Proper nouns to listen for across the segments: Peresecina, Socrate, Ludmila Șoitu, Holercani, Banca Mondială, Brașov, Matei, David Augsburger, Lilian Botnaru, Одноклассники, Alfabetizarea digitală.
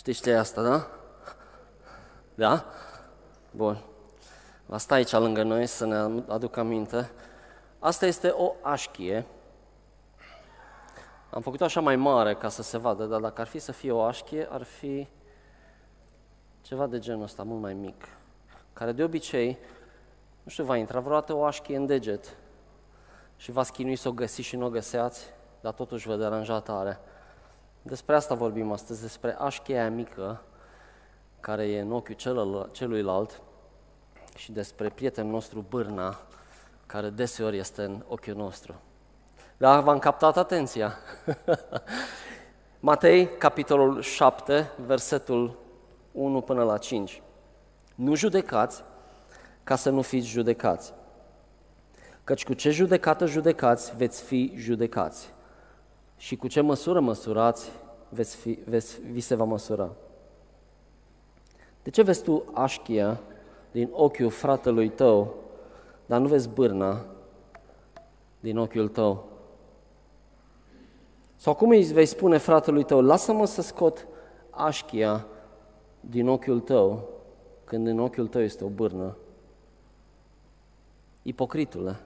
Știți ce e asta, da? Da? Bun. Va sta aici lângă noi să ne aduc aminte. Asta este o așchie. Am făcut-o așa mai mare ca să se vadă, dar dacă ar fi să fie o așchie, ar fi ceva de genul ăsta, mult mai mic. Care de obicei, nu știu, va intra vreodată o așchie în deget și v-ați chinui să o găsiți și nu o găseați, dar totuși vă deranja tare. Despre asta vorbim astăzi, despre așchia aia mică care e în ochiul celuilalt și despre prietenul nostru bârna care deseori este în ochiul nostru. Dar v-am captat atenția. Matei, capitolul 7, versetul 1 până la 5. Nu judecați ca să nu fiți judecați, căci cu ce judecată judecați veți fi judecați și cu ce măsură măsurați vi se va măsura. De ce vezi tu așchia din ochiul fratelui tău, dar nu vezi bârna din ochiul tău? Sau cum îi vei spune fratelui tău, lasă-mă să scot așchia din ochiul tău, când în ochiul tău este o bârnă? Ipocritule,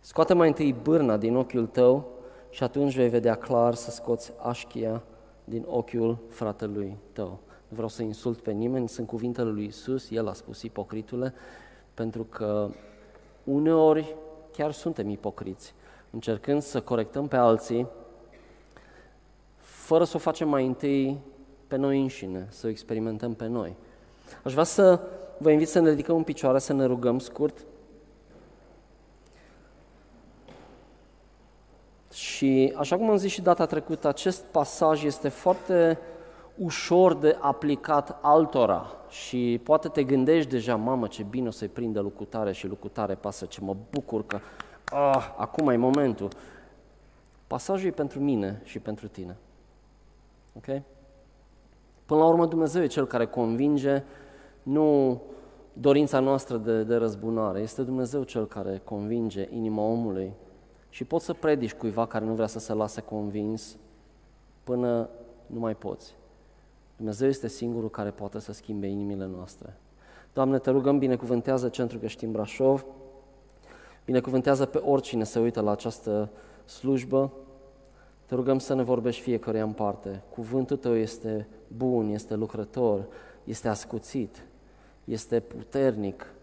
scoate mai întâi bârna din ochiul tău și atunci vei vedea clar să scoți așchia din ochiul fratelui tău. Nu vreau să insult pe nimeni, sunt cuvintele lui Iisus, El a spus ipocritule, pentru că uneori chiar suntem ipocriți, încercând să corectăm pe alții, fără să o facem mai întâi pe noi înșine, să o experimentăm pe noi. Aș vrea să vă invit să ne ridicăm în picioare, să ne rugăm scurt și, așa cum am zis și data trecută, acest pasaj este foarte ușor de aplicat altora și poate te gândești deja, mamă, ce bine o să-i prindă lucrutare și lucrutare pasă, ce mă bucur că acum e momentul. Pasajul e pentru mine și pentru tine. Ok? Până la urmă, Dumnezeu e Cel care convinge, nu dorința noastră de răzbunare. Este Dumnezeu Cel care convinge inima omului. Și poți să predici cuiva care nu vrea să se lase convins până nu mai poți. Dumnezeu este singurul care poate să schimbe inimile noastre. Doamne, Te rugăm, binecuvântează Centrul Creștin Brașov, binecuvântează pe oricine se uită la această slujbă. Te rugăm să ne vorbești fiecăruia în parte. Cuvântul Tău este bun, este lucrător, este ascuțit, este puternic,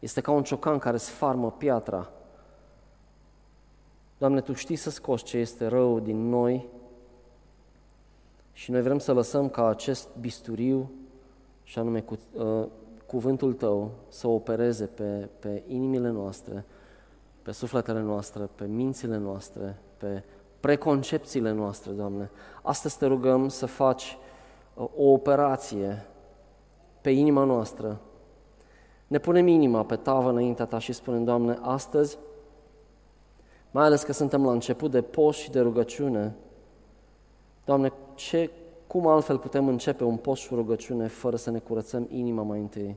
este ca un ciocan care sfarmă piatra. Doamne, Tu știi să scoți ce este rău din noi și noi vrem să lăsăm ca acest bisturiu, și anume cuvântul Tău, să opereze pe inimile noastre, pe sufletele noastre, pe mințile noastre, pe preconcepțiile noastre, Doamne. Astăzi Te rugăm să faci o operație pe inima noastră. Ne punem inima pe tavă înaintea Ta și spunem, Doamne, astăzi, mai ales că suntem la început de post și de rugăciune, Doamne, cum altfel putem începe un post și o rugăciune fără să ne curățăm inima mai întâi?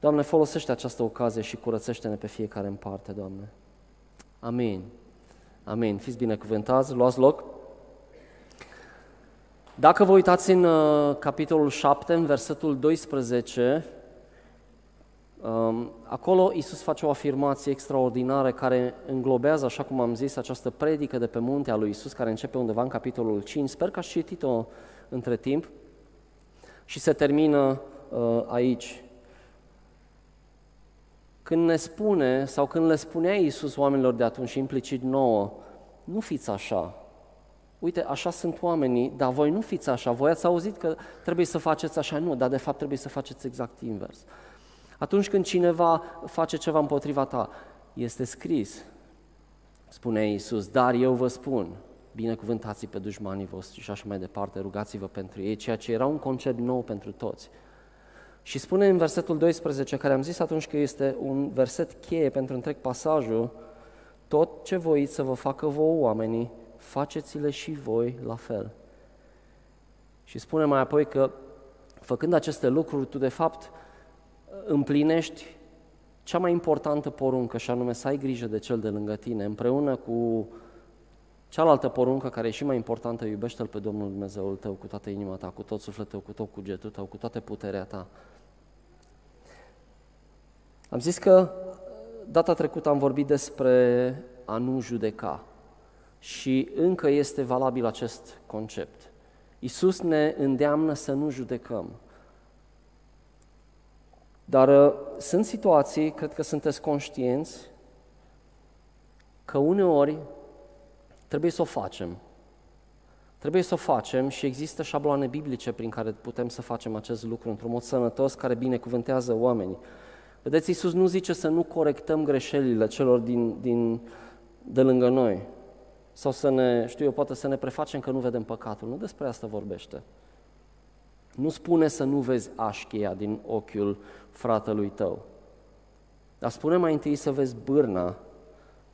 Doamne, folosește această ocazie și curățește-ne pe fiecare în parte, Doamne. Amin. Amin. Fiți binecuvântați, luați loc. Dacă vă uitați în capitolul 7, în versetul 12, acolo Iisus face o afirmație extraordinară care înglobează, așa cum am zis, această predică de pe munte a lui Iisus, care începe undeva în capitolul 5. Sper că ați citit-o între timp și se termină aici. Când ne spune, sau când le spunea Iisus oamenilor de atunci, implicit nouă, nu fiți așa. Uite, așa sunt oamenii, dar voi nu fiți așa. Voi ați auzit că trebuie să faceți așa. Nu, dar de fapt trebuie să faceți exact invers. Atunci când cineva face ceva împotriva ta, este scris, spune Iisus, dar eu vă spun, binecuvântați pe dușmanii voștri și așa mai departe, rugați-vă pentru ei, ceea ce era un concept nou pentru toți. Și spune în versetul 12, care am zis atunci că este un verset cheie pentru întreg pasajul, tot ce voiți să vă facă voi oamenii, faceți-le și voi la fel. Și spune mai apoi că, făcând aceste lucruri, tu de fapt împlinești cea mai importantă poruncă, și anume să ai grijă de cel de lângă tine, împreună cu Cealaltă poruncă, care e și mai importantă, iubește-L pe Domnul Dumnezeul tău cu toată inima ta, cu tot sufletul tău, cu tot cugetul tău, cu toată puterea ta. Am zis că data trecută am vorbit despre a nu judeca și încă este valabil acest concept. Iisus ne îndeamnă să nu judecăm. Dar sunt situații, cred că sunteți conștienți, că uneori trebuie să o facem. Trebuie să o facem și există șabloane biblice prin care putem să facem acest lucru într-un mod sănătos, care binecuvântează oamenii. Vedeți, Iisus nu zice să nu corectăm greșelile celor de lângă noi sau să ne, poate să ne prefacem că nu vedem păcatul. Nu despre asta vorbește. Nu spune să nu vezi așchia din ochiul fratelui tău, dar spune mai întâi să vezi bârna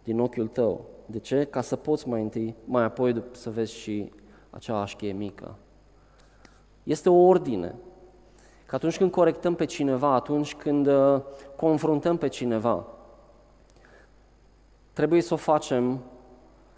din ochiul tău. De ce? Ca să poți mai apoi să vezi și acea așchie mică. Este o ordine. Că atunci când corectăm pe cineva, atunci când confruntăm pe cineva, trebuie să o facem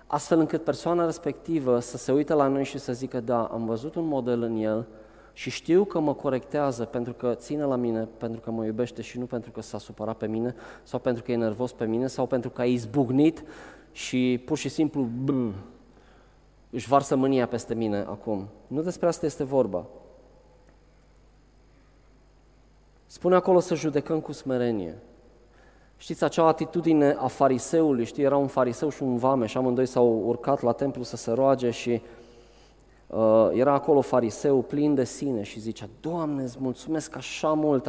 astfel încât persoana respectivă să se uite la noi și să zică, da, am văzut un model în el și știu că mă corectează pentru că ține la mine, pentru că mă iubește și nu pentru că s-a supărat pe mine sau pentru că e nervos pe mine sau pentru că a izbucnit și pur și simplu își varsă mânia peste mine acum. Nu despre asta este vorba. Spune acolo să judecăm cu smerenie. Știți, acea atitudine a fariseului, era un fariseu și un vameș, amândoi s-au urcat la templu să se roage și era acolo fariseu plin de sine și zicea, Doamne, îți mulțumesc așa mult,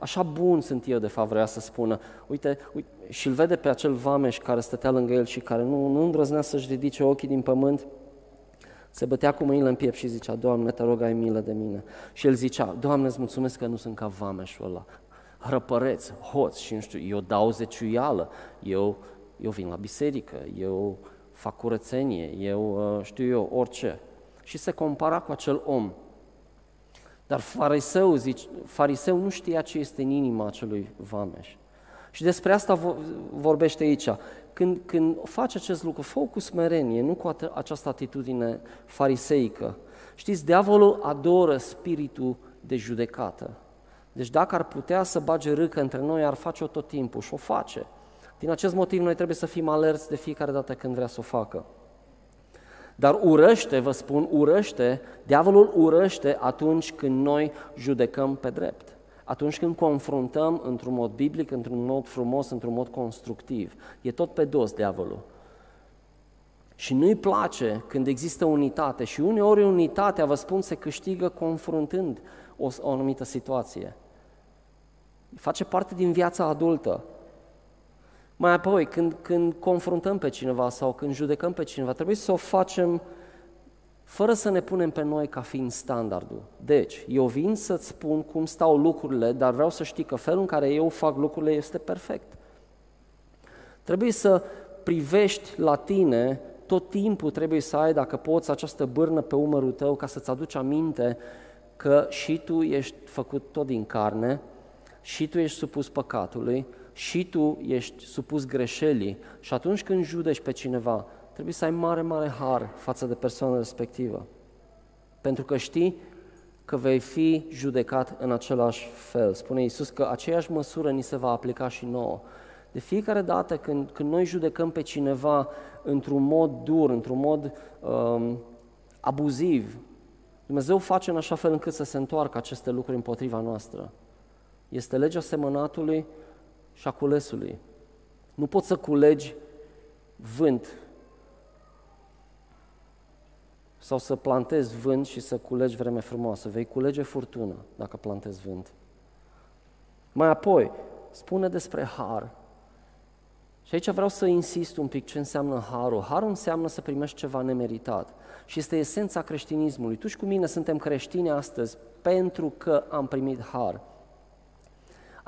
așa bun sunt eu, de fapt vrea să spună. Uite, și îl vede pe acel vameș care stătea lângă el și care nu îndrăznea să-și ridice ochii din pământ, se bătea cu mâinile în piept și zicea, Doamne, te rog, ai milă de mine. Și el zicea, Doamne, îți mulțumesc că nu sunt ca vameșul ăla, răpăreț, hoț și nu știu, eu dau zeciuială, eu vin la biserică, eu fac curățenie, eu orice. Și se compara cu acel om. Dar fariseu nu știa ce este în inima acelui vameș. Și despre asta vorbește aici. Când faci acest lucru, fă-o cu smerenie, nu cu această atitudine fariseică. Știți, diavolul adoră spiritul de judecată. Deci dacă ar putea să bage râcă între noi, ar face-o tot timpul și o face. Din acest motiv noi trebuie să fim alerți de fiecare dată când vrea să o facă. Dar urăște, vă spun, urăște, diavolul urăște atunci când noi judecăm pe drept. Atunci când confruntăm într-un mod biblic, într-un mod frumos, într-un mod constructiv. E tot pe dos diavolul. Și nu-i place când există unitate. Și uneori unitatea, vă spun, se câștigă confruntând o anumită situație. Face parte din viața adultă. Mai apoi, când confruntăm pe cineva sau când judecăm pe cineva, trebuie să o facem fără să ne punem pe noi ca fiind standardul. Deci, eu vin să-ți spun cum stau lucrurile, dar vreau să știi că felul în care eu fac lucrurile este perfect. Trebuie să privești la tine, tot timpul trebuie să ai, dacă poți, această bârnă pe umărul tău ca să-ți aduci aminte că și tu ești făcut tot din carne, și tu ești supus păcatului, și tu ești supus greșelii și atunci când judeci pe cineva, trebuie să ai mare, mare har față de persoana respectivă. Pentru că știi că vei fi judecat în același fel. Spune Iisus că aceeași măsură ni se va aplica și nouă. De fiecare dată când noi judecăm pe cineva într-un mod dur, într-un mod abuziv, Dumnezeu face în așa fel încât să se întoarcă aceste lucruri împotriva noastră. Este legea semănatului și a culesului. Nu poți să culegi vânt sau să plantezi vânt și să culegi vreme frumoasă. Vei culege furtună dacă plantezi vânt. Mai apoi, spune despre har. Și aici vreau să insist un pic ce înseamnă harul. Harul înseamnă să primești ceva nemeritat. Și este esența creștinismului. Tu și cu mine suntem creștini astăzi pentru că am primit har.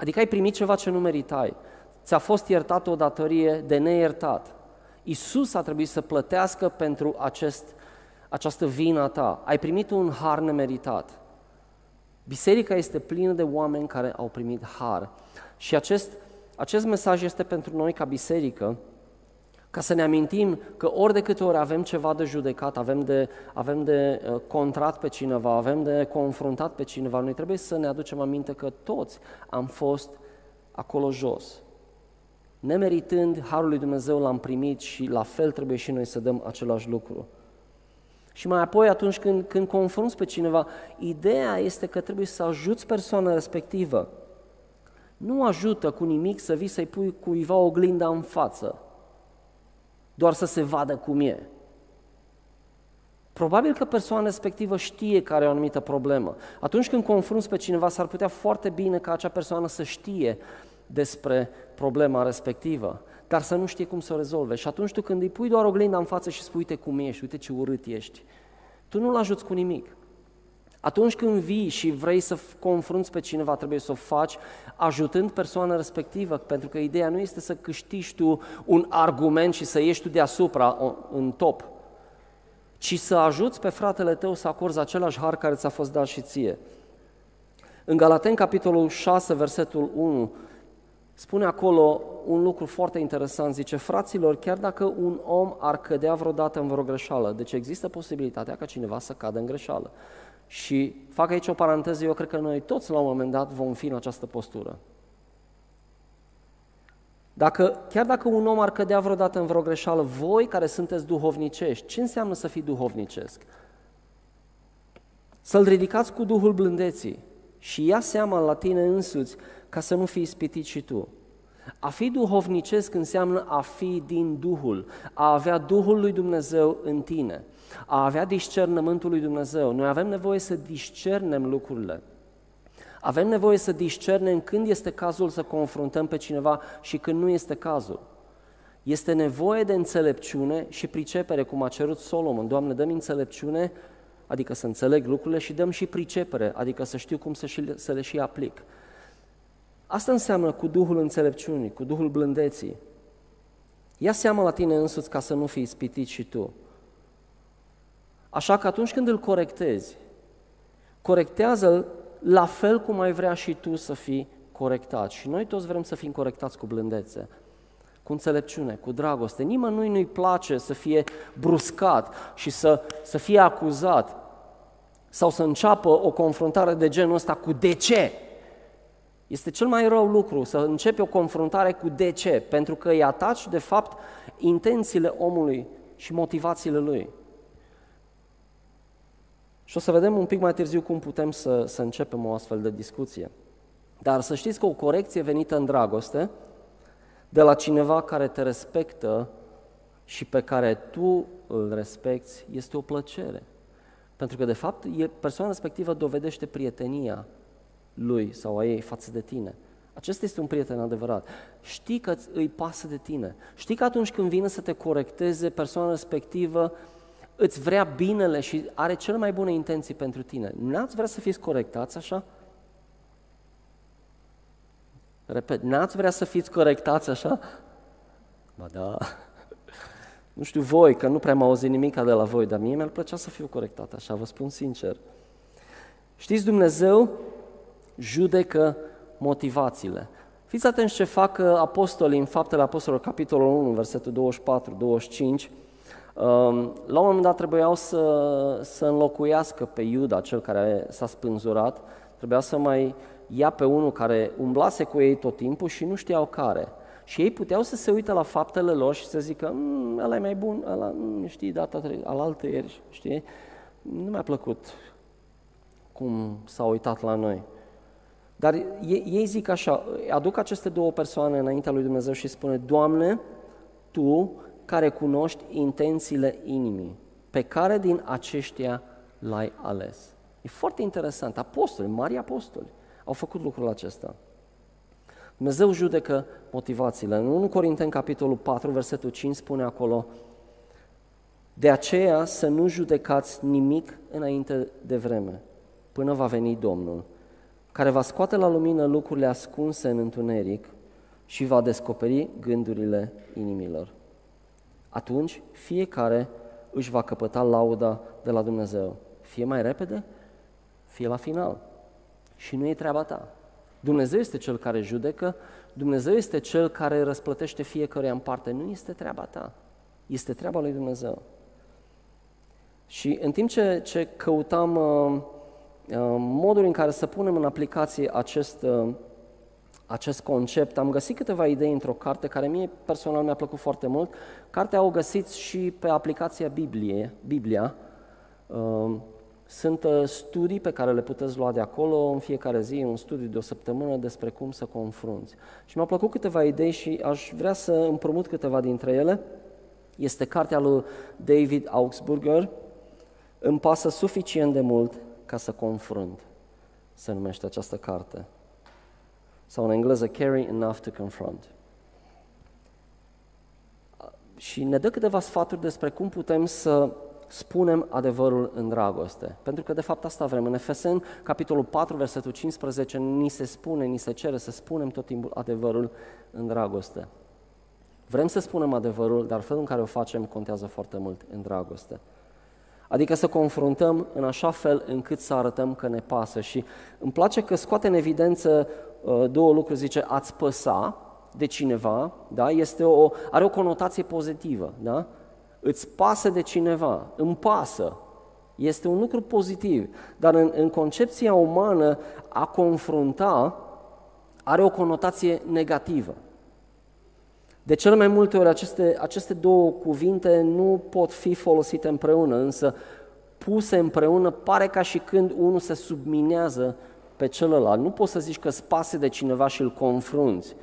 Adică ai primit ceva ce nu meritai. Ți-a fost iertată o datorie de neiertat. Iisus a trebuit să plătească pentru această vină ta. Ai primit un har nemeritat. Biserica este plină de oameni care au primit har. Și acest mesaj este pentru noi ca biserică Ca să ne amintim că ori de câte ori avem ceva de judecat, avem de contrat pe cineva, avem de confruntat pe cineva, noi trebuie să ne aducem aminte că toți am fost acolo jos. Nemeritând, harul lui Dumnezeu l-am primit și la fel trebuie și noi să dăm același lucru. Și mai apoi, atunci când confrunți pe cineva, ideea este că trebuie să ajuți persoana respectivă. Nu ajută cu nimic să vii să-i pui cuiva oglinda în față, doar să se vadă cum e. Probabil că persoana respectivă știe că are o anumită problemă. Atunci când confrunți pe cineva, s-ar putea foarte bine ca acea persoană să știe despre problema respectivă, dar să nu știe cum să o rezolve. Și atunci tu când îi pui doar oglinda în față și spui, uite cum ești, uite ce urât ești, tu nu-l ajuți cu nimic. Atunci când vii și vrei să confrunți pe cineva, trebuie să o faci ajutând persoana respectivă, pentru că ideea nu este să câștigi tu un argument și să ieși tu deasupra în top, ci să ajuți pe fratele tău să acorzi același har care ți-a fost dat și ție. În Galateni, capitolul 6, versetul 1, spune acolo un lucru foarte interesant, zice, fraților, chiar dacă un om ar cădea vreodată în vreo greșeală, deci există posibilitatea ca cineva să cadă în greșeală. Și fac aici o paranteză, eu cred că noi toți la un moment dat vom fi în această postură. Chiar dacă un om ar cădea vreodată în vreo greșeală, voi care sunteți duhovnicești, ce înseamnă să fii duhovnicesc? Să-l ridicați cu Duhul blândeții și ia seama la tine însuți ca să nu fii ispitit și tu. A fi duhovnicesc înseamnă a fi din Duhul, a avea Duhul lui Dumnezeu în tine, a avea discernământul lui Dumnezeu. Noi avem nevoie să discernem lucrurile. Avem nevoie să discernem când este cazul să confruntăm pe cineva și când nu este cazul. Este nevoie de înțelepciune și pricepere, cum a cerut Solomon. Doamne, dă-mi înțelepciune, adică să înțeleg lucrurile, și dă-mi și pricepere, adică să știu cum să le și aplic. Asta înseamnă cu Duhul înțelepciunii, cu Duhul blândeții. Ia seama la tine însuți ca să nu fii ispitit și tu. Așa că atunci când îl corectezi, corectează-l la fel cum ai vrea și tu să fii corectat. Și noi toți vrem să fim corectați cu blândețe, cu înțelepciune, cu dragoste. Nimănui nu-i place să fie bruscat și să fie acuzat sau să înceapă o confruntare de genul ăsta cu de ce. Este cel mai rău lucru să începi o confruntare cu de ce, pentru că îi ataci de fapt intențiile omului și motivațiile lui. Și o să vedem un pic mai târziu cum putem să începem o astfel de discuție. Dar să știți că o corecție venită în dragoste, de la cineva care te respectă și pe care tu îl respecti, este o plăcere. Pentru că, de fapt, persoana respectivă dovedește prietenia lui sau a ei față de tine. Acesta este un prieten adevărat. Știi că îi pasă de tine. Știi că atunci când vine să te corecteze, persoana respectivă îți vrea binele și are cele mai bune intenții pentru tine. N-ați vrea să fiți corectați așa? Repet, n-ați vrea să fiți corectați așa? Ba da. Nu știu voi, că nu prea am auzit nimic de la voi, dar mie mi-ar plăcea să fiu corectat așa, vă spun sincer. Știți, Dumnezeu judecă motivațiile. Fiți atenți ce fac apostolii în Faptele Apostolilor, capitolul 1, versetul 24-25. La un moment dat trebuiau să înlocuiască pe Iuda, cel care s-a spânzurat, trebuia să mai ia pe unul care umblase cu ei tot timpul și nu știau care. Și ei puteau să se uite la faptele lor și să zică, ăla e mai bun, ăla, știi, data alaltă ieri, știi, nu mi-a plăcut cum s-a uitat la noi. Dar ei zic așa, aduc aceste două persoane înaintea lui Dumnezeu și spune, Doamne, Tu care cunoști intențiile inimii, pe care din aceștia l-ai ales. E foarte interesant, apostoli, mari apostoli, au făcut lucrul acesta. Dumnezeu judecă motivațiile. În 1 Corinteni, capitolul 4, versetul 5, spune acolo, de aceea să nu judecați nimic înainte de vreme, până va veni Domnul, care va scoate la lumină lucrurile ascunse în întuneric și va descoperi gândurile inimilor. Atunci fiecare își va căpăta lauda de la Dumnezeu, fie mai repede, fie la final. Și nu e treaba ta. Dumnezeu este Cel care judecă, Dumnezeu este Cel care răsplătește fiecăruia în parte. Nu este treaba ta, este treaba lui Dumnezeu. Și în timp ce căutam modul în care să punem în aplicație acest concept, am găsit câteva idei într-o carte care mie personal mi-a plăcut foarte mult. Cartea o găsiți și pe aplicația Biblia. Sunt studii pe care le puteți lua de acolo în fiecare zi, un studiu de o săptămână despre cum să confrunți. Și mi-au plăcut câteva idei și aș vrea să împrumut câteva dintre ele. Este cartea lui David Augsburger, Îmi pasă suficient de mult ca să confrunt, se numește această carte. Sau în engleză, Caring Enough to Confront. Și ne dă câteva sfaturi despre cum putem să spunem adevărul în dragoste. Pentru că de fapt asta vrem. În Efeseni, capitolul 4, versetul 15, ni se cere să spunem tot timpul adevărul în dragoste. Vrem să spunem adevărul, dar felul în care o facem contează foarte mult în dragoste. Adică să confruntăm în așa fel încât să arătăm că ne pasă. Și îmi place că scoate în evidență două lucruri, zice, ați păsa de cineva, da? Are o conotație pozitivă, da? Îți pasă de cineva, îmi pasă, este un lucru pozitiv, dar în concepția umană a confrunta are o conotație negativă. De cele mai multe ori aceste două cuvinte nu pot fi folosite împreună, însă puse împreună pare ca și când unul se subminează pe celălalt. Nu poți să zici că îți pasă de cineva și îl confrunți,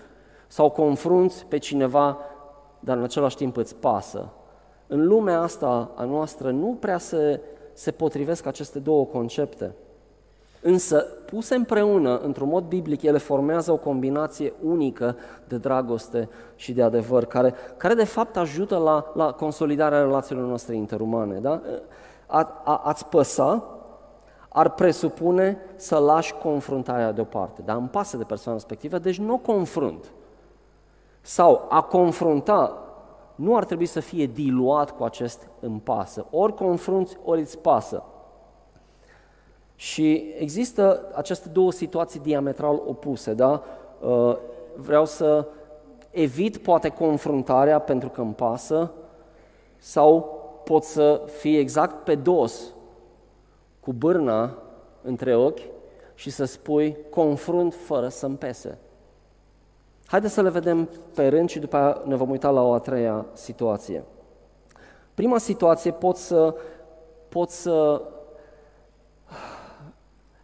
sau confrunți pe cineva, dar în același timp îți pasă. În lumea asta a noastră nu prea se potrivesc aceste două concepte. Însă, puse împreună, într-un mod biblic, ele formează o combinație unică de dragoste și de adevăr, care de fapt ajută la consolidarea relațiilor noastre interumane. Da? Ați păsa ar presupune să lași confruntarea deoparte, dar îmi pasă de persoana respectivă, deci nu o confrunt. Sau a confrunta nu ar trebui să fie diluat cu acest îmi pasă. Ori confrunți, ori îți pasă. Și există aceste două situații diametral opuse, da? Vreau să evit poate confruntarea pentru că îmi pasă, sau pot să fie exact pe dos, cu bârna între ochi și să spui confrunt fără să-mi pese. Haideți să le vedem pe rând și după aia ne vom uita la o a treia situație. Prima situație, pot să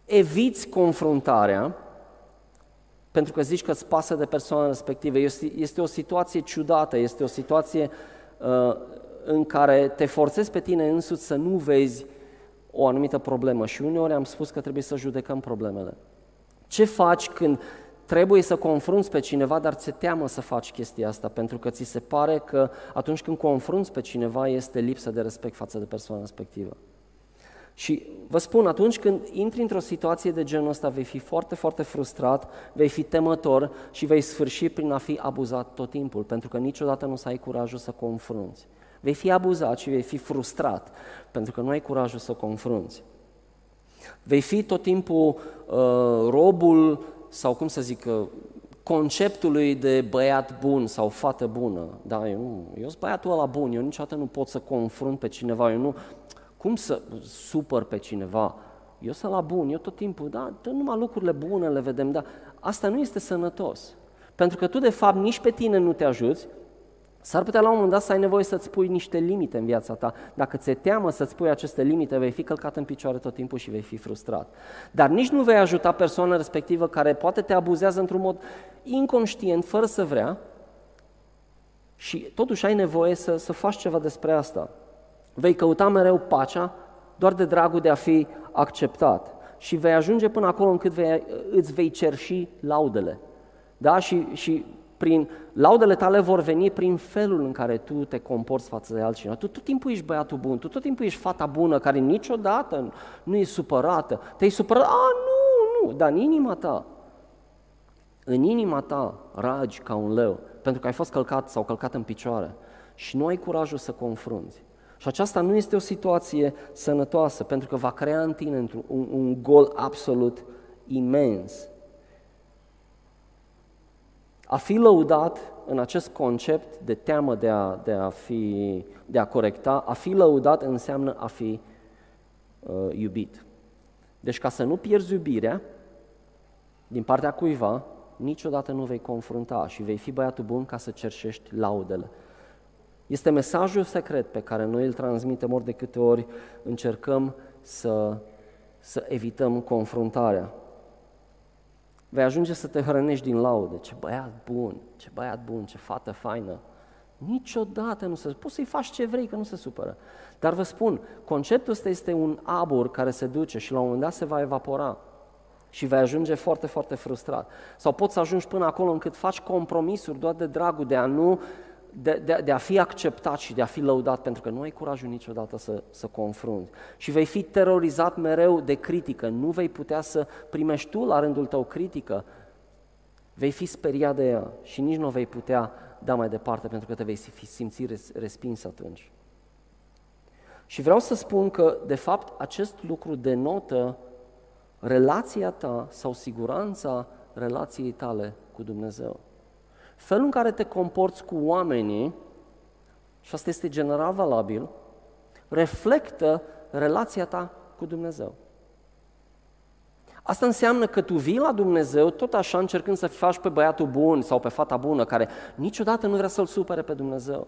eviți confruntarea pentru că zici că îți pasă de persoana respectivă. Este o situație ciudată, este o situație în care te forțezi pe tine însuți să nu vezi o anumită problemă. Și uneori am spus că trebuie să judecăm problemele. Ce faci când trebuie să confrunți pe cineva, dar ți-e teamă să faci chestia asta, pentru că ți se pare că atunci când confrunți pe cineva este lipsă de respect față de persoana respectivă? Și vă spun, atunci când intri într-o situație de genul ăsta, vei fi foarte, foarte frustrat, vei fi temător și vei sfârși prin a fi abuzat tot timpul, pentru că niciodată nu o să ai curajul să confrunți. Vei fi abuzat și vei fi frustrat, pentru că nu ai curajul să confrunți. Vei fi tot timpul robul, sau cum să zic, conceptului de băiat bun sau fată bună. Da, eu sunt băiatul ăla bun, eu niciodată nu pot să confrunt pe cineva, cum să supăr pe cineva? Eu sunt la bun, eu tot timpul, da, numai lucrurile bune le vedem, dar asta nu este sănătos. Pentru că tu, de fapt, nici pe tine nu te ajuți, s-ar putea la un moment dat să ai nevoie să-ți pui niște limite în viața ta. Dacă ți-e teamă să-ți pui aceste limite, vei fi călcat în picioare tot timpul și vei fi frustrat. Dar nici nu vei ajuta persoana respectivă care poate te abuzează într-un mod inconștient, fără să vrea, și totuși ai nevoie să faci ceva despre asta. Vei căuta mereu pacea doar de dragul de a fi acceptat și vei ajunge până acolo încât îți vei cerși laudele. Da? Și prin laudele tale vor veni prin felul în care tu te comporți față de altcineva. Tu tot timpul ești băiatul bun, tu tot timpul ești fata bună care niciodată nu e supărată. Te-ai supărat? Nu, dar în inima ta. În inima ta ragi ca un leu pentru că ai fost călcat sau călcat în picioare și nu ai curajul să confrunți. Și aceasta nu este o situație sănătoasă, pentru că va crea în tine un gol absolut imens. A fi lăudat în acest concept de teamă de a corecta, a fi lăudat înseamnă a fi iubit. Deci ca să nu pierzi iubirea din partea cuiva, niciodată nu vei confrunta și vei fi băiatul bun ca să cerșești laudele. Este mesajul secret pe care noi îl transmitem ori de câte ori încercăm să evităm confruntarea. Vei ajunge să te hrănești din laude. Ce băiat bun, ce băiat bun, ce fată faină. Niciodată nu se supără. Poți să-i faci ce vrei, că nu se supără. Dar vă spun, conceptul ăsta este un abur care se duce și la un moment dat se va evapora și vei ajunge foarte, foarte frustrat. Sau poți să ajungi până acolo încât faci compromisuri doar de dragul de a fi acceptat și de a fi lăudat, pentru că nu ai curajul niciodată să confrunți. Și vei fi terorizat mereu de critică, nu vei putea să primești tu la rândul tău critică, vei fi speriat de ea și nici nu vei putea da mai departe, pentru că te vei simți respins atunci. Și vreau să spun că, de fapt, acest lucru denotă relația ta sau siguranța relației tale cu Dumnezeu. Felul în care te comporți cu oamenii, și asta este general valabil, reflectă relația ta cu Dumnezeu. Asta înseamnă că tu vii la Dumnezeu tot așa încercând să faci pe băiatul bun sau pe fata bună, care niciodată nu vrea să-L supere pe Dumnezeu.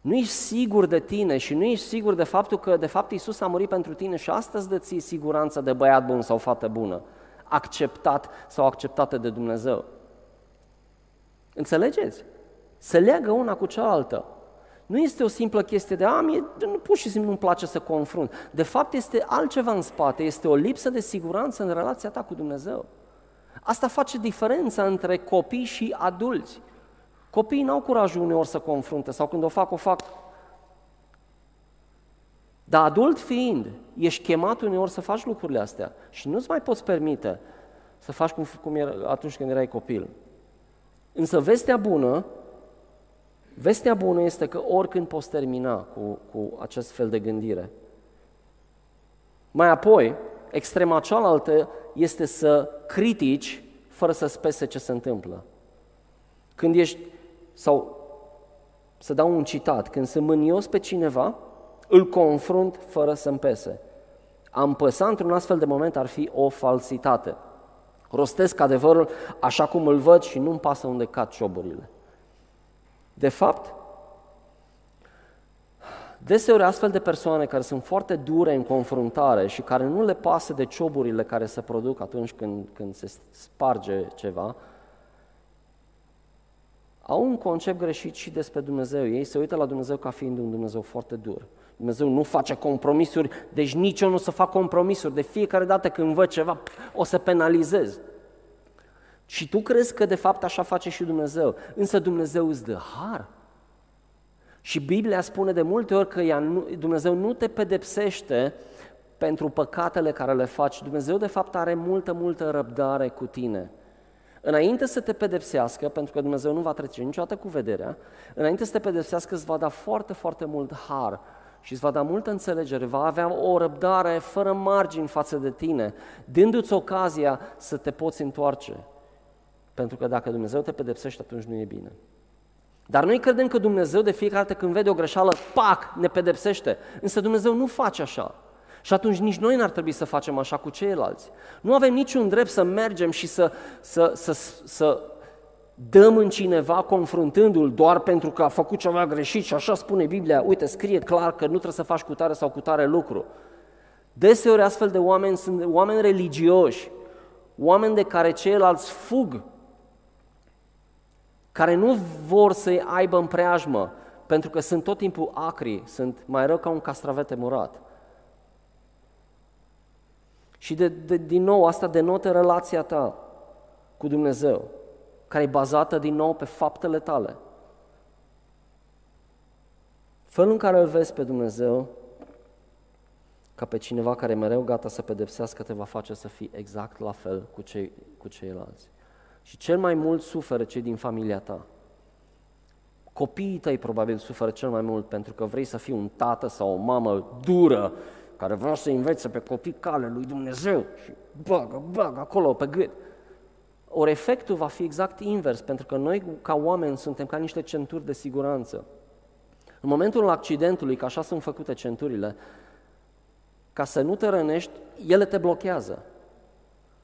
Nu ești sigur de tine și nu ești sigur de faptul că de fapt Iisus a murit pentru tine și asta îți dă ție siguranța de băiat bun sau fată bună, acceptat sau acceptată de Dumnezeu. Înțelegeți? Se leagă una cu cealaltă. Nu este o simplă chestie de pur și simplu nu-mi place să confrunt. De fapt este altceva în spate, este o lipsă de siguranță în relația ta cu Dumnezeu. Asta face diferența între copii și adulți. Copiii n-au curajul uneori să confrunte sau când o fac. Dar adult fiind, ești chemat uneori să faci lucrurile astea și nu-ți mai poți permite să faci cum era atunci când erai copil. Însă vestea bună este că oricând poți termina cu acest fel de gândire. Mai apoi, extrema cealaltă este să critici fără să spese ce se întâmplă. Când ești, sau să dau un citat, când sunt mânios pe cineva, îl confrunt fără să-mi pese. A împăsa într-un astfel de moment ar fi o falsitate. Rostesc adevărul așa cum îl văd și nu-mi pasă unde cad cioburile. De fapt, deseori astfel de persoane care sunt foarte dure în confruntare și care nu le pasă de cioburile care se produc atunci când se sparge ceva, au un concept greșit și despre Dumnezeu. Ei se uită la Dumnezeu ca fiind un Dumnezeu foarte dur. Dumnezeu nu face compromisuri, deci nici eu nu o să fac compromisuri. De fiecare dată când văd ceva, o să penalizez. Și tu crezi că de fapt așa face și Dumnezeu. Însă Dumnezeu îți dă har. Și Biblia spune de multe ori că Dumnezeu nu te pedepsește pentru păcatele care le faci. Dumnezeu de fapt are multă, multă răbdare cu tine. Înainte să te pedepsească, pentru că Dumnezeu nu va trece niciodată cu vederea, înainte să te pedepsească îți va da foarte, foarte mult har și îți va da multă înțelegere, va avea o răbdare fără margini față de tine, dându-ți ocazia să te poți întoarce. Pentru că dacă Dumnezeu te pedepsește, atunci nu e bine. Dar noi credem că Dumnezeu de fiecare dată când vede o greșeală, pac, ne pedepsește. Însă Dumnezeu nu face așa. Și atunci nici noi n-ar trebui să facem așa cu ceilalți. Nu avem niciun drept să mergem și să dăm în cineva confruntându-l doar pentru că a făcut ceva greșit și așa spune Biblia, uite, scrie clar că nu trebuie să faci cutare sau cutare lucru. Deseori astfel de oameni sunt oameni religioși, oameni de care ceilalți fug, care nu vor să-i aibă în preajmă, pentru că sunt tot timpul acri, sunt mai rău ca un castravet murat. Și din nou, asta denotă relația ta cu Dumnezeu, care e bazată din nou pe faptele tale. Felul în care îl vezi pe Dumnezeu, ca pe cineva care e mereu gata să pedepsească, te va face să fii exact la fel cu ceilalți. Și cel mai mult suferă cei din familia ta. Copiii tăi probabil suferă cel mai mult pentru că vrei să fii un tată sau o mamă dură, care vrea să învețe pe copii calea lui Dumnezeu și bagă acolo pe gât. Ori efectul va fi exact invers, pentru că noi, ca oameni, suntem ca niște centuri de siguranță. În momentul accidentului, că așa sunt făcute centurile, ca să nu te rănești, ele te blochează.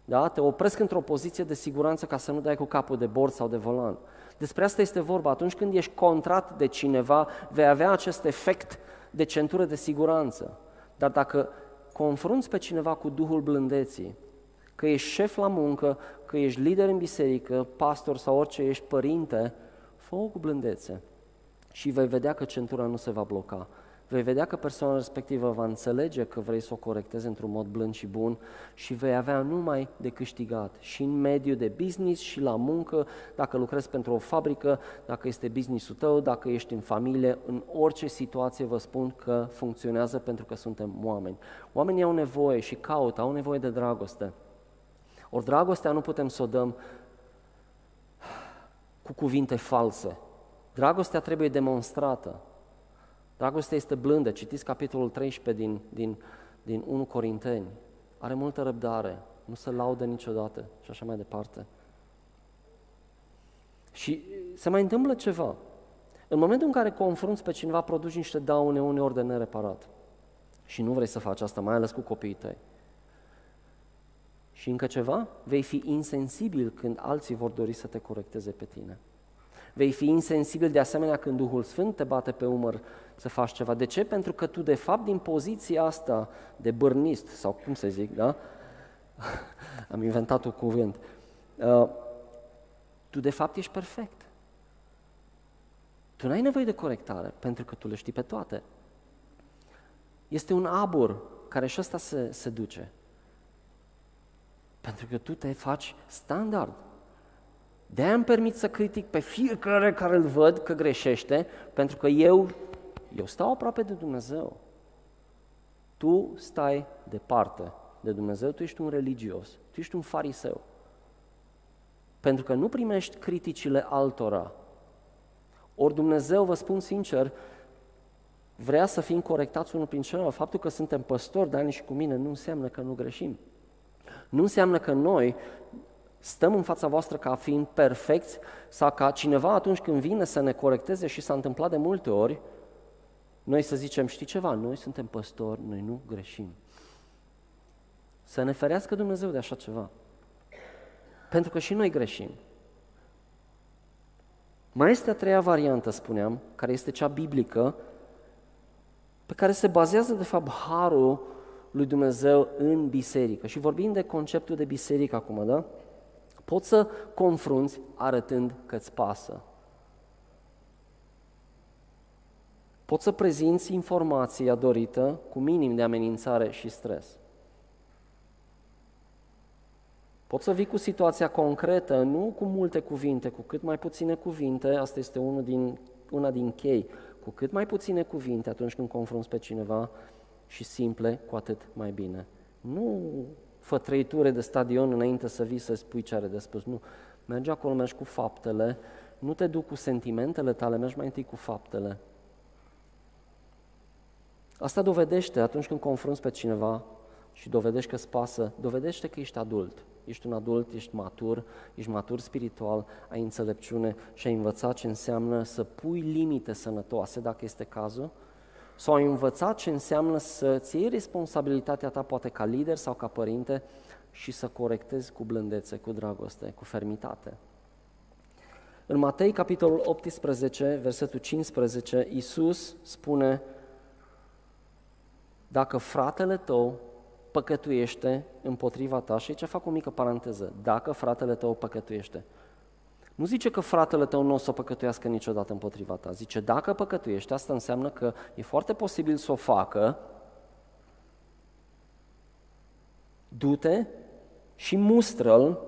Da? Te opresc într-o poziție de siguranță ca să nu dai cu capul de bord sau de volan. Despre asta este vorba. Atunci când ești contrat de cineva, vei avea acest efect de centură de siguranță. Dar dacă confrunți pe cineva cu duhul blândeții, că ești șef la muncă, că ești lider în biserică, pastor sau orice ești, părinte, fă-o cu blândețe și vei vedea că centura nu se va bloca. Vei vedea că persoana respectivă va înțelege că vrei să o corectezi într-un mod blând și bun și vei avea numai de câștigat și în mediul de business și la muncă, dacă lucrezi pentru o fabrică, dacă este business-ul tău, dacă ești în familie, în orice situație vă spun că funcționează pentru că suntem oameni. Oamenii au nevoie și caută, au nevoie de dragoste. Ori dragostea nu putem să o dăm cu cuvinte false. Dragostea trebuie demonstrată. Dragostea este blândă. Citiți capitolul 13 din 1 Corinteni. Are multă răbdare, nu se laudă niciodată și așa mai departe. Și se mai întâmplă ceva. În momentul în care confrunți pe cineva, produci niște daune uneori de nereparat. Și nu vrei să faci asta, mai ales cu copiii tăi. Și încă ceva, vei fi insensibil când alții vor dori să te corecteze pe tine. Vei fi insensibil de asemenea când Duhul Sfânt te bate pe umăr să faci ceva. De ce? Pentru că tu de fapt din poziția asta de bârnist, sau cum să zic, da? Am inventat un cuvânt. Tu de fapt ești perfect. Tu n-ai nevoie de corectare, pentru că tu le știi pe toate. Este un abur care și ăsta se duce. Pentru că tu te faci standard. De-aia îmi permit să critic pe fiecare care îl văd că greșește, pentru că eu stau aproape de Dumnezeu. Tu stai departe de Dumnezeu, tu ești un religios, tu ești un fariseu. Pentru că nu primești criticile altora. Ori Dumnezeu, vă spun sincer, vrea să fim corectați unul prin celălalt. Faptul că suntem păstori, Dani și cu mine, nu înseamnă că nu greșim. Nu înseamnă că noi stăm în fața voastră ca fiind perfecți sau ca cineva atunci când vine să ne corecteze și s-a întâmplat de multe ori, noi să zicem, știi ceva, noi suntem păstori, noi nu greșim. Să ne ferească Dumnezeu de așa ceva. Pentru că și noi greșim. Mai este a treia variantă, spuneam, care este cea biblică, pe care se bazează, de fapt, harul lui Dumnezeu în biserică. Și vorbim de conceptul de biserică acum, da? Poți să confrunți arătând că îți pasă. Poți să prezinți informația dorită cu minim de amenințare și stres. Poți să vii cu situația concretă, nu cu multe cuvinte, cu cât mai puține cuvinte, asta este una din chei, cu cât mai puține cuvinte atunci când confrunți pe cineva, și simple, cu atât mai bine. Nu fă trăiture de stadion înainte să vii să spui ce are de spus. Nu, mergi acolo, mergi cu faptele, nu te duci cu sentimentele tale, mergi mai întâi cu faptele. Asta dovedește atunci când confrunți pe cineva și dovedești că îți pasă, dovedește că ești adult. Ești un adult, ești matur spiritual, ai înțelepciune și ai învățat ce înseamnă să pui limite sănătoase, dacă este cazul, sau ai învățat ce înseamnă să-ți iei responsabilitatea ta, poate ca lider sau ca părinte, și să corectezi cu blândețe, cu dragoste, cu fermitate. În Matei, capitolul 18, versetul 15, Iisus spune, dacă fratele tău păcătuiește împotriva ta, și aici fac o mică paranteză, dacă fratele tău păcătuiește. Nu zice că fratele tău nu o să păcătuiască niciodată împotriva ta. Zice, dacă păcătuiești, asta înseamnă că e foarte posibil să o facă, du-te și mustră-l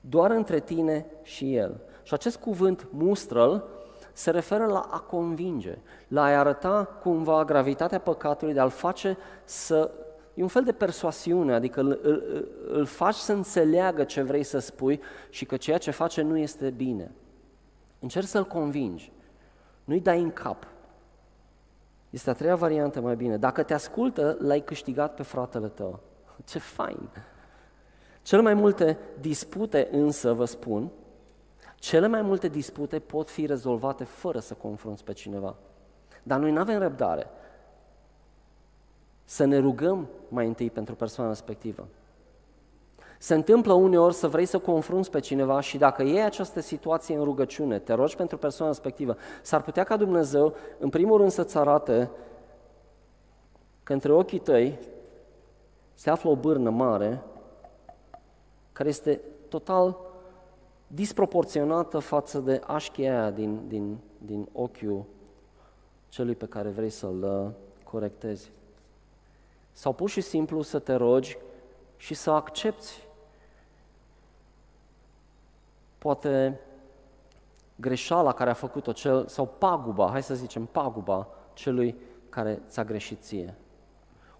doar între tine și el. Și acest cuvânt, mustră-l, se referă la a convinge, la a-i arăta cumva gravitatea păcatului, de a-l face să... E un fel de persoasiune, adică îl faci să înțeleagă ce vrei să spui și că ceea ce face nu este bine. Încerci să-l convingi, nu-i dai în cap. Este a treia variantă mai bine. Dacă te ascultă, l-ai câștigat pe fratele tău. Ce fain! Cele mai multe dispute însă, vă spun, cele mai multe dispute pot fi rezolvate fără să confrunți pe cineva. Dar noi nu avem răbdare să ne rugăm mai întâi pentru persoana respectivă. Se întâmplă uneori să vrei să confrunți pe cineva și dacă iei această situație în rugăciune, te rogi pentru persoana respectivă, s-ar putea ca Dumnezeu, în primul rând, să-ți arate că între ochii tăi se află o bârnă mare care este total disproporționată față de așchia aia din ochiul celui pe care vrei să-l corectezi. Sau pur și simplu să te rogi și să accepți poate greșeala care a făcut-o cel, sau paguba, hai să zicem paguba celui care ți-a greșit ție.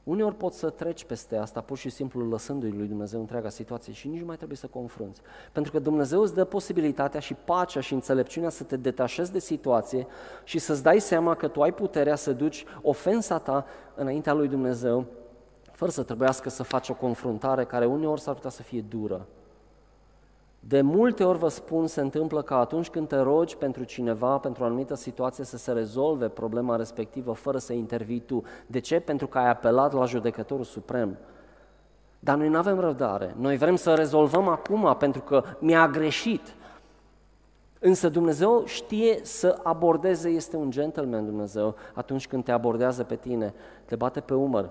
Uneori poți să treci peste asta pur și simplu lăsându-i lui Dumnezeu întreaga situație și nici nu mai trebuie să confrunți. Pentru că Dumnezeu îți dă posibilitatea și pacea și înțelepciunea să te detașezi de situație și să-ți dai seama că tu ai puterea să duci ofensa ta înaintea lui Dumnezeu fără să trebuiască să faci o confruntare care uneori s-ar putea să fie dură. De multe ori, vă spun, se întâmplă că atunci când te rogi pentru cineva, pentru o anumită situație, să se rezolve problema respectivă fără să intervii tu. De ce? Pentru că ai apelat la judecătorul suprem. Dar noi nu avem răbdare. Noi vrem să rezolvăm acum pentru că mi-a greșit. Însă Dumnezeu știe să abordeze, este un gentleman Dumnezeu, atunci când te abordează pe tine, te bate pe umăr.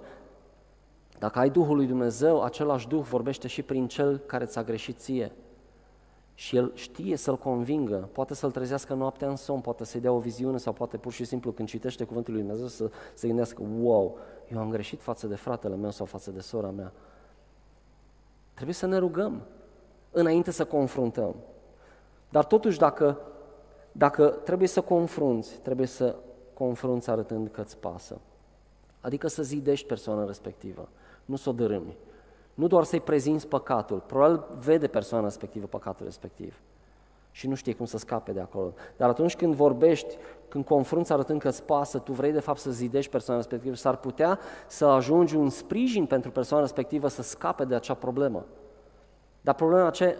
Dacă ai Duhul lui Dumnezeu, același Duh vorbește și prin cel care ți-a greșit ție. Și El știe să-l convingă, poate să-l trezească noaptea în somn, poate să-i dea o viziune sau poate pur și simplu când citește cuvântul lui Dumnezeu să se gândească, wow, eu am greșit față de fratele meu sau față de sora mea. Trebuie să ne rugăm înainte să confruntăm. Dar totuși dacă trebuie să confrunți, arătând că îți pasă. Adică să zidești persoana respectivă, nu să o dărâmi. Nu doar să-i prezinți păcatul, probabil vede persoana respectivă păcatul respectiv și nu știe cum să scape de acolo. Dar atunci când vorbești, când confrunți arătând că îți pasă, tu vrei de fapt să zidești persoana respectivă, s-ar putea să ajungi un sprijin pentru persoana respectivă să scape de acea problemă. Dar problema aceea,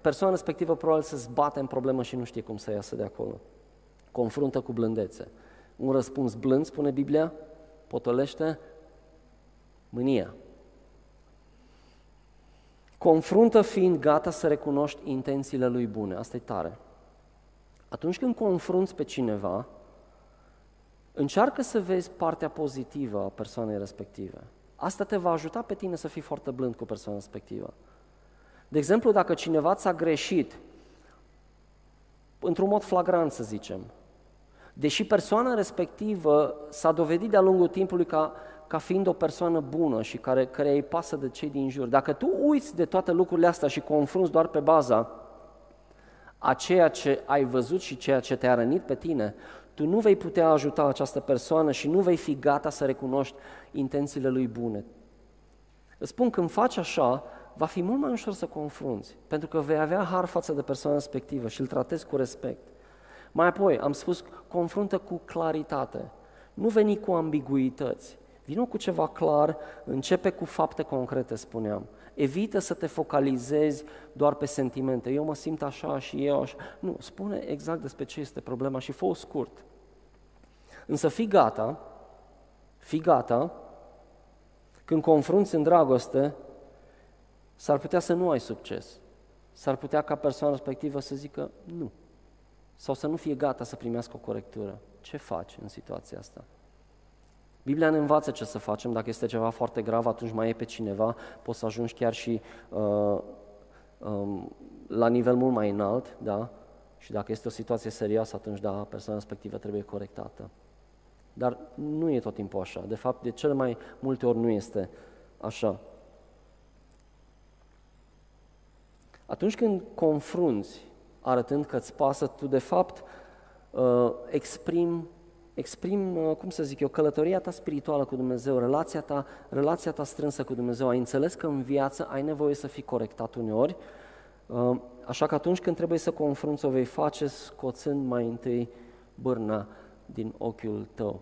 persoana respectivă probabil se zbate în problemă și nu știe cum să iasă de acolo. Confruntă cu blândețe. Un răspuns blând, spune Biblia, potolește mânia. Confruntă fiind gata să recunoști intențiile lui bune. Asta e tare. Atunci când confrunți pe cineva, încearcă să vezi partea pozitivă a persoanei respective. Asta te va ajuta pe tine să fii foarte blând cu persoana respectivă. De exemplu, dacă cineva ți-a greșit, într-un mod flagrant să zicem, deși persoana respectivă s-a dovedit de-a lungul timpului ca fiind o persoană bună și care îi pasă de cei din jur. Dacă tu uiți de toate lucrurile astea și confrunți doar pe baza a ceea ce ai văzut și ceea ce te-a rănit pe tine, tu nu vei putea ajuta această persoană și nu vei fi gata să recunoști intențiile lui bune. Îți spun, când faci așa, va fi mult mai ușor să confrunți, pentru că vei avea har față de persoana respectivă și îl tratezi cu respect. Mai apoi, am spus, confruntă cu claritate. Nu veni cu ambiguități. Vino cu ceva clar, începe cu fapte concrete, spuneam. Evită să te focalizezi doar pe sentimente. Eu mă simt așa și eu așa. Nu, spune exact despre ce este problema și fă-o scurt. Însă fii gata, când confrunți în dragoste, s-ar putea să nu ai succes. S-ar putea ca persoana respectivă să zică nu. Sau să nu fie gata să primească o corectură. Ce faci în situația asta? Biblia ne învață ce să facem. Dacă este ceva foarte grav, atunci mai e pe cineva, poți să ajungi chiar și la nivel mult mai înalt, da? Și dacă este o situație serioasă, atunci, da, persoana respectivă trebuie corectată. Dar nu e tot timpul așa. De fapt, de cele mai multe ori nu este așa. Atunci când confrunți, arătând că îți pasă, tu, de fapt, exprimi, cum să zic eu, călătoria ta spirituală cu Dumnezeu, relația ta strânsă cu Dumnezeu. Ai înțeles că în viață ai nevoie să fii corectat uneori, așa că atunci când trebuie să confrunți, o vei face scoțând mai întâi bârna din ochiul tău.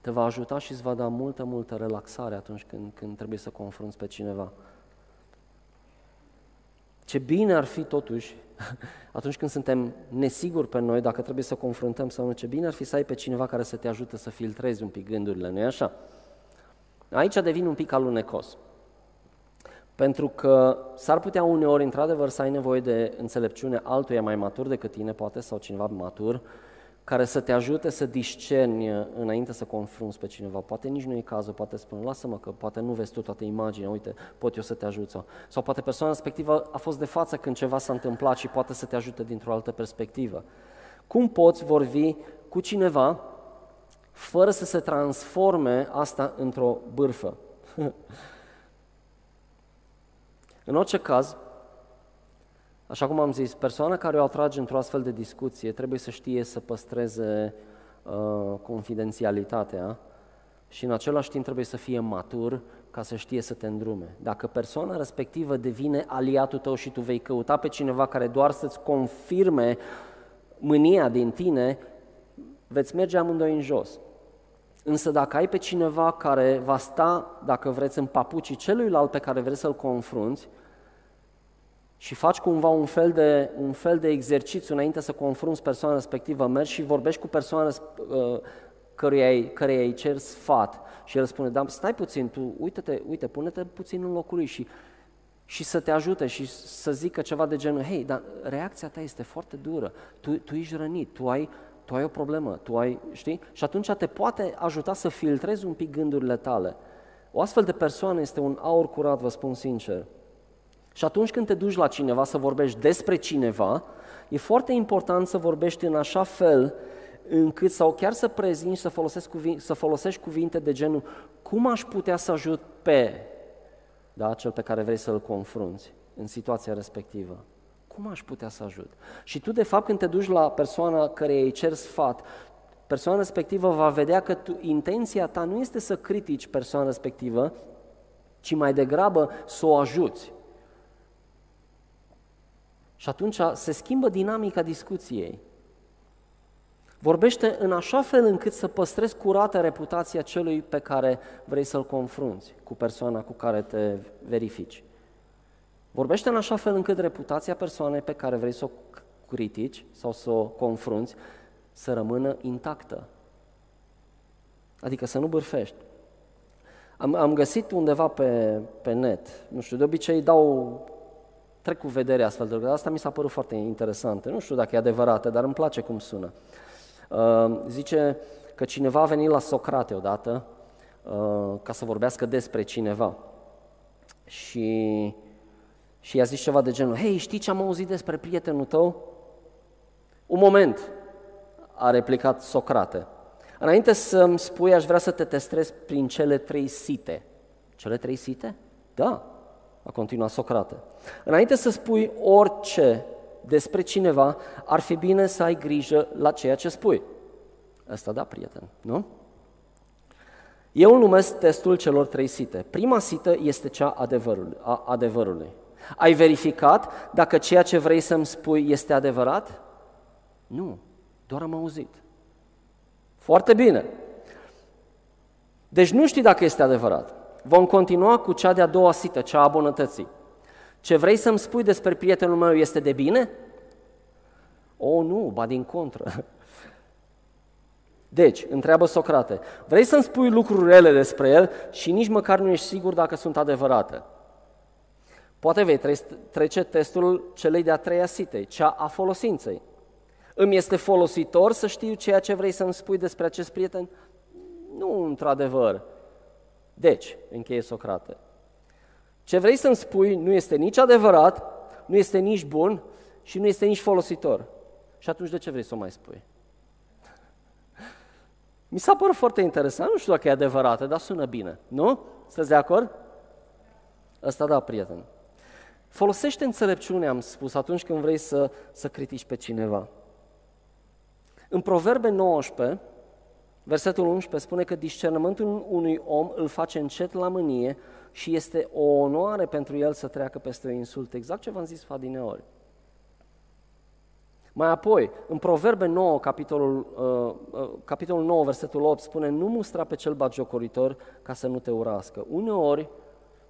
Te va ajuta și îți va da multă relaxare atunci când trebuie să confrunți pe cineva. Ce bine ar fi totuși, atunci când suntem nesiguri pe noi, dacă trebuie să confruntăm sau nu, ce bine ar fi să ai pe cineva care să te ajute să filtrezi un pic gândurile, nu-i așa? Aici devin un pic alunecos, pentru că s-ar putea uneori, într-adevăr, să ai nevoie de înțelepciune altuia mai matur decât tine, poate, sau cineva matur, care să te ajute să discerni înainte să confrunți pe cineva. Poate nici nu e cazul, poate spune, lasă-mă că poate nu vezi tu toată imaginea, uite, pot eu să te ajut. Sau poate persoana respectivă a fost de față când ceva s-a întâmplat și poate să te ajute dintr-o altă perspectivă. Cum poți vorbi cu cineva fără să se transforme asta într-o bârfă? În orice caz, așa cum am zis, persoana care o atrage într-o astfel de discuție trebuie să știe să păstreze confidențialitatea și în același timp trebuie să fie matur ca să știe să te îndrume. Dacă persoana respectivă devine aliatul tău și tu vei căuta pe cineva care doar să-ți confirme mânia din tine, veți merge amândoi în jos. Însă dacă ai pe cineva care va sta, dacă vreți, în papucii celuilalt pe care vreți să-l confrunți, și faci cumva un fel de exercițiu înainte să confrunți persoana respectivă, mergi și vorbești cu persoana căreia îi ceri sfat și el spune, da, stai puțin, tu uite, pune-te puțin în locul lui și să te ajute și să zică ceva de genul, hei, dar reacția ta este foarte dură, tu ești rănit, tu ai o problemă, știi? Și atunci te poate ajuta să filtrezi un pic gândurile tale. O astfel de persoană este un aur curat, vă spun sincer. Și atunci când te duci la cineva să vorbești despre cineva, e foarte important să vorbești în așa fel încât, sau chiar să prezinți, să folosești cuvinte de genul, cum aș putea să ajut pe, da, cel pe care vrei să-l confrunți în situația respectivă. Cum aș putea să ajut? Și tu, de fapt, când te duci la persoana care îi ceri sfat, persoana respectivă va vedea că intenția ta nu este să critici persoana respectivă, ci mai degrabă să o ajuți. Și atunci se schimbă dinamica discuției. Vorbește în așa fel încât să păstrezi curată reputația celui pe care vrei să-l confrunți, cu persoana cu care te verifici. Vorbește în așa fel încât reputația persoanei pe care vrei să o critici sau să o confrunți să rămână intactă. Adică să nu bârfești. Am găsit undeva pe net, nu știu, de obicei trec cu vederea astfel de lucruri. Asta mi s-a părut foarte interesantă. Nu știu dacă e adevărată, dar îmi place cum sună. Zice că cineva a venit la Socrate odată ca să vorbească despre cineva. Și i-a zis ceva de genul, hei, știi ce am auzit despre prietenul tău? Un moment, a replicat Socrate. Înainte să-mi spui, aș vrea să te testez prin cele trei site. Cele trei site? Da. A continuat Socrate. Înainte să spui orice despre cineva, ar fi bine să ai grijă la ceea ce spui. Asta da, prieten, nu? Eu îl numesc testul celor trei site. Prima sită este cea adevărului. Ai verificat dacă ceea ce vrei să-mi spui este adevărat? Nu, doar am auzit. Foarte bine. Deci nu știi dacă este adevărat. Vom continua cu cea de-a doua sită, cea a bunătății. Ce vrei să-mi spui despre prietenul meu este de bine? O, nu, ba din contră. Deci, întreabă Socrate, vrei să-mi spui lucruri rele despre el și nici măcar nu ești sigur dacă sunt adevărate? Poate vei trece testul celei de-a treia site, cea a folosinței. Îmi este folositor să știu ceea ce vrei să-mi spui despre acest prieten? Nu, într-adevăr. Deci, încheie Socrate, ce vrei să-mi spui nu este nici adevărat, nu este nici bun și nu este nici folositor. Și atunci de ce vrei să o mai spui? Mi s-a părut foarte interesant, nu știu dacă e adevărată, dar sună bine, nu? Sunteți de acord? Asta da, prieten. Folosește înțelepciunea, am spus, atunci când vrei să critici pe cineva. În Proverbe 19, Versetul 11 spune că discernământul unui om îl face încet la mânie și este o onoare pentru el să treacă peste o insultă. Exact ce v-am zis adineori. Mai apoi, în Proverbe 9, capitolul 9, versetul 8, spune, nu mustra pe cel batjocoritor ca să nu te urască. Uneori,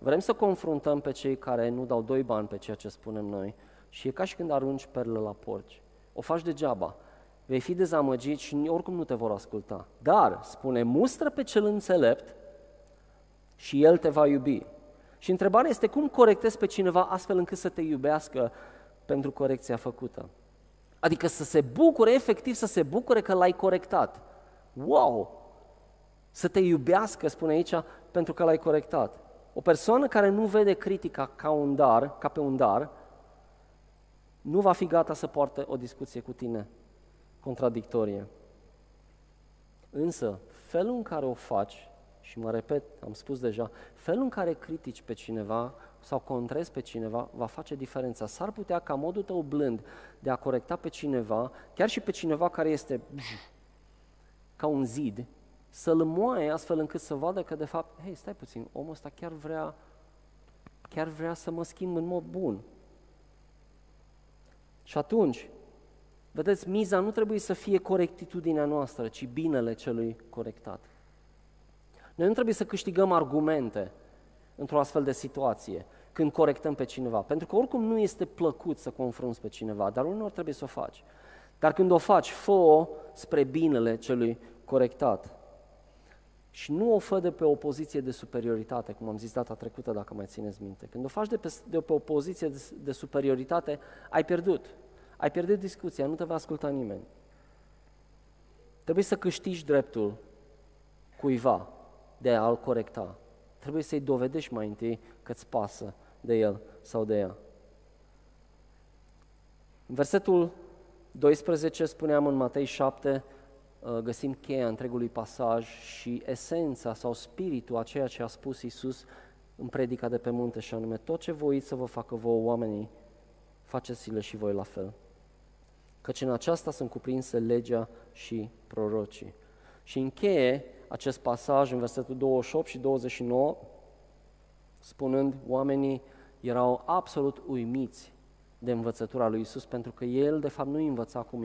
Vrem să confruntăm pe cei care nu dau doi bani pe ceea ce spunem noi și e ca și când arunci perle la porci. O faci degeaba, vei fi dezamăgit și oricum nu te vor asculta. Dar, spune, mustră pe cel înțelept și el te va iubi. Și întrebarea este cum corectezi pe cineva astfel încât să te iubească pentru corecția făcută. Adică să se bucure, efectiv să se bucure că l-ai corectat. Wow! Să te iubească, spune aici, pentru că l-ai corectat. O persoană care nu vede critica ca un dar, ca pe un dar, nu va fi gata să poarte o discuție cu tine contradictorie. Însă, felul în care o faci, și mă repet, am spus deja, felul în care critici pe cineva sau contrezi pe cineva va face diferența. S-ar putea ca modul tău blând de a corecta pe cineva, chiar și pe cineva care este ca un zid, să-l moaie astfel încât să vadă că de fapt, hei, stai puțin, omul ăsta chiar vrea să mă schimb în mod bun. Și atunci, vedeți, miza nu trebuie să fie corectitudinea noastră, ci binele celui corectat. Noi nu trebuie să câștigăm argumente într-o astfel de situație când corectăm pe cineva, pentru că oricum nu este plăcut să confrunți pe cineva, dar unor trebuie să o faci. Dar când o faci, fă-o spre binele celui corectat. Și nu o fă de pe o poziție de superioritate, cum am zis data trecută, dacă mai țineți minte. Când o faci de pe o poziție de superioritate, ai pierdut. Ai pierdut discuția, nu te va asculta nimeni. Trebuie să câștigi dreptul cuiva de a-l corecta. Trebuie să-i dovedești mai întâi că-ți pasă de el sau de ea. În versetul 12, spuneam în Matei 7, găsim cheia întregului pasaj și esența sau spiritul a ceea ce a spus Iisus în predica de pe munte, și anume, tot ce voiți să vă facă voi oamenii, faceți-le și voi la fel. Căci în aceasta sunt cuprinse legea și prorocii. Și încheie acest pasaj în versetul 28 și 29, spunând, oamenii erau absolut uimiți de învățătura lui Iisus, pentru că el de fapt nu învăța cum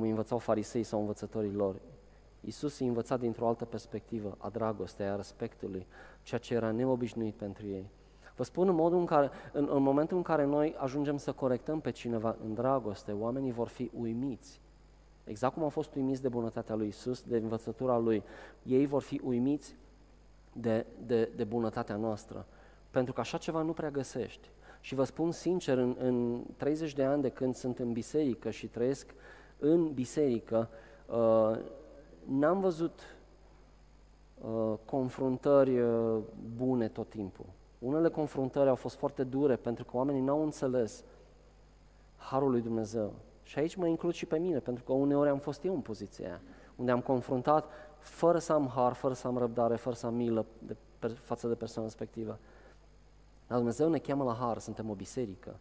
îi învățau farisei sau învățătorii lor. Iisus îi învăța dintr-o altă perspectivă, a dragostei, a respectului, ceea ce era neobișnuit pentru ei. Vă spun, în momentul în care noi ajungem să corectăm pe cineva în dragoste, oamenii vor fi uimiți. Exact cum au fost uimiți de bunătatea lui Iisus, de învățătura lui, ei vor fi uimiți de bunătatea noastră. Pentru că așa ceva nu prea găsești. Și vă spun sincer, în 30 de ani de când sunt în biserică și trăiesc în biserică, n-am văzut confruntări bune tot timpul. Unele confruntări au fost foarte dure pentru că oamenii n-au înțeles harul lui Dumnezeu. Și aici mă includ și pe mine, pentru că uneori am fost eu în poziția aia, unde am confruntat fără să am har, fără să am răbdare, fără să am milă față de persoana respectivă. Dar Dumnezeu ne cheamă la har, suntem o biserică.